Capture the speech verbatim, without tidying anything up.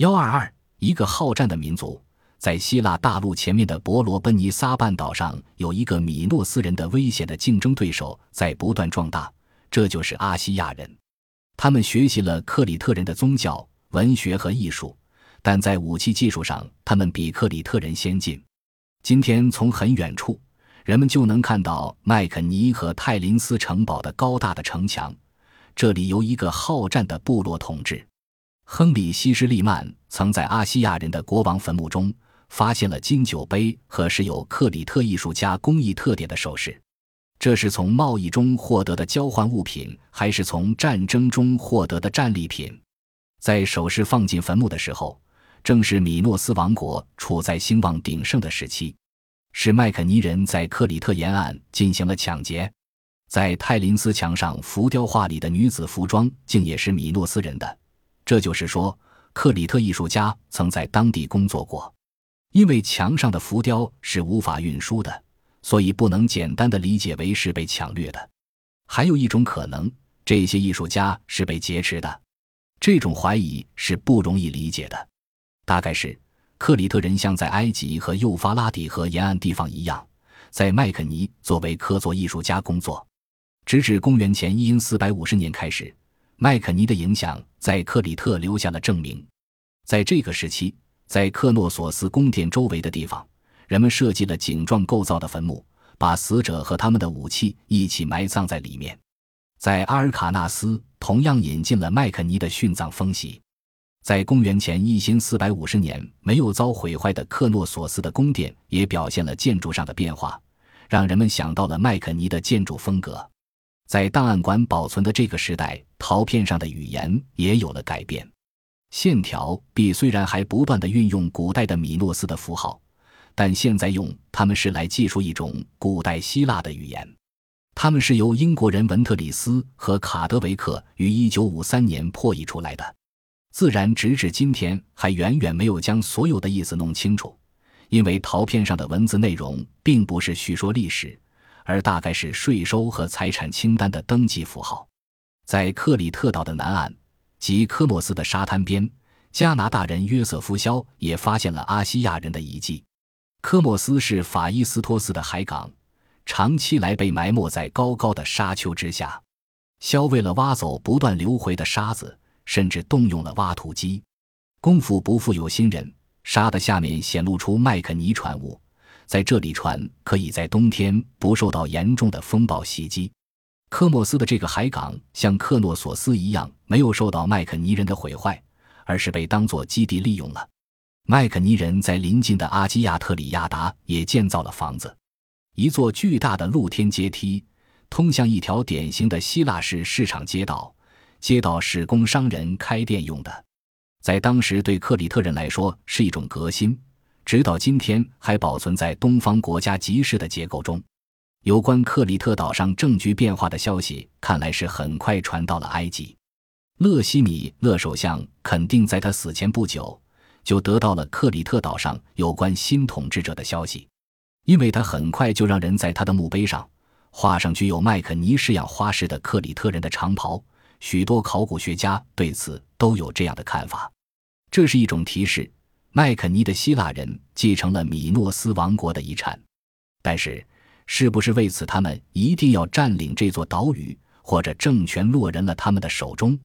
一百二十二，一个好战的民族。在希腊大陆前面的伯罗奔尼撒半岛上，有一个米诺斯人的危险的竞争对手在不断壮大，这就是阿西亚人。他们学习了克里特人的宗教、文学和艺术，但在武器技术上，他们比克里特人先进。今天从很远处，人们就能看到麦肯尼和泰林斯城堡的高大的城墙，这里由一个好战的部落统治。亨利·希施利曼曾在阿西亚人的国王坟墓中发现了金酒杯和是有克里特艺术家工艺特点的首饰，这是从贸易中获得的交换物品，还是从战争中获得的战利品？在首饰放进坟墓的时候，正是米诺斯王国处在兴旺鼎盛的时期，是麦肯尼人在克里特沿岸进行了抢劫。在泰林斯墙上浮雕画里的女子服装竟也是米诺斯人的，这就是说，克里特艺术家曾在当地工作过。因为墙上的浮雕是无法运输的，所以不能简单地理解为是被抢掠的。还有一种可能，这些艺术家是被劫持的。这种怀疑是不容易理解的。大概是，克里特人像在埃及和幼发拉底河沿岸地方一样，在麦肯尼作为科作艺术家工作。直至公元前一千四百五十年开始，麦肯尼的影响在克里特留下了证明。在这个时期，在克诺索斯宫殿周围的地方，人们设计了井状构造的坟墓，把死者和他们的武器一起埋葬在里面。在阿尔卡纳斯同样引进了麦肯尼的殉葬风习。在公元前一千四百五十年，没有遭毁坏的克诺索斯的宫殿也表现了建筑上的变化，让人们想到了麦肯尼的建筑风格。在档案馆保存的这个时代，陶片上的语言也有了改变。线条壁虽然还不断地运用古代的米诺斯的符号，但现在用它们是来记述一种古代希腊的语言。它们是由英国人文特里斯和卡德维克于一九五三年破译出来的。自然直至今天还远远没有将所有的意思弄清楚，因为陶片上的文字内容并不是叙说历史，而大概是税收和财产清单的登记符号。在克里特岛的南岸及科莫斯的沙滩边，加拿大人约瑟夫肖也发现了阿西亚人的遗迹。科莫斯是法伊斯托斯的海港，长期来被埋没在高高的沙丘之下。肖为了挖走不断流回的沙子，甚至动用了挖土机。功夫不负有心人，沙的下面显露出麦肯尼船坞，在这里船可以在冬天不受到严重的风暴袭击。科莫斯的这个海港像克诺索斯一样，没有受到麦肯尼人的毁坏，而是被当作基地利用了。麦肯尼人在邻近的阿基亚特里亚达也建造了房子，一座巨大的露天阶梯通向一条典型的希腊式市场街道，街道是供商人开店用的。在当时对克里特人来说是一种革新，直到今天还保存在东方国家集市的结构中。有关克里特岛上政局变化的消息看来是很快传到了埃及。勒西米勒首相肯定在他死前不久就得到了克里特岛上有关新统治者的消息，因为他很快就让人在他的墓碑上画上具有麦肯尼式样花式的克里特人的长袍，许多考古学家对此都有这样的看法。这是一种提示，麦肯尼的希腊人继承了米诺斯王国的遗产，但是是不是为此他们一定要占领这座岛屿，或者政权落人了他们的手中？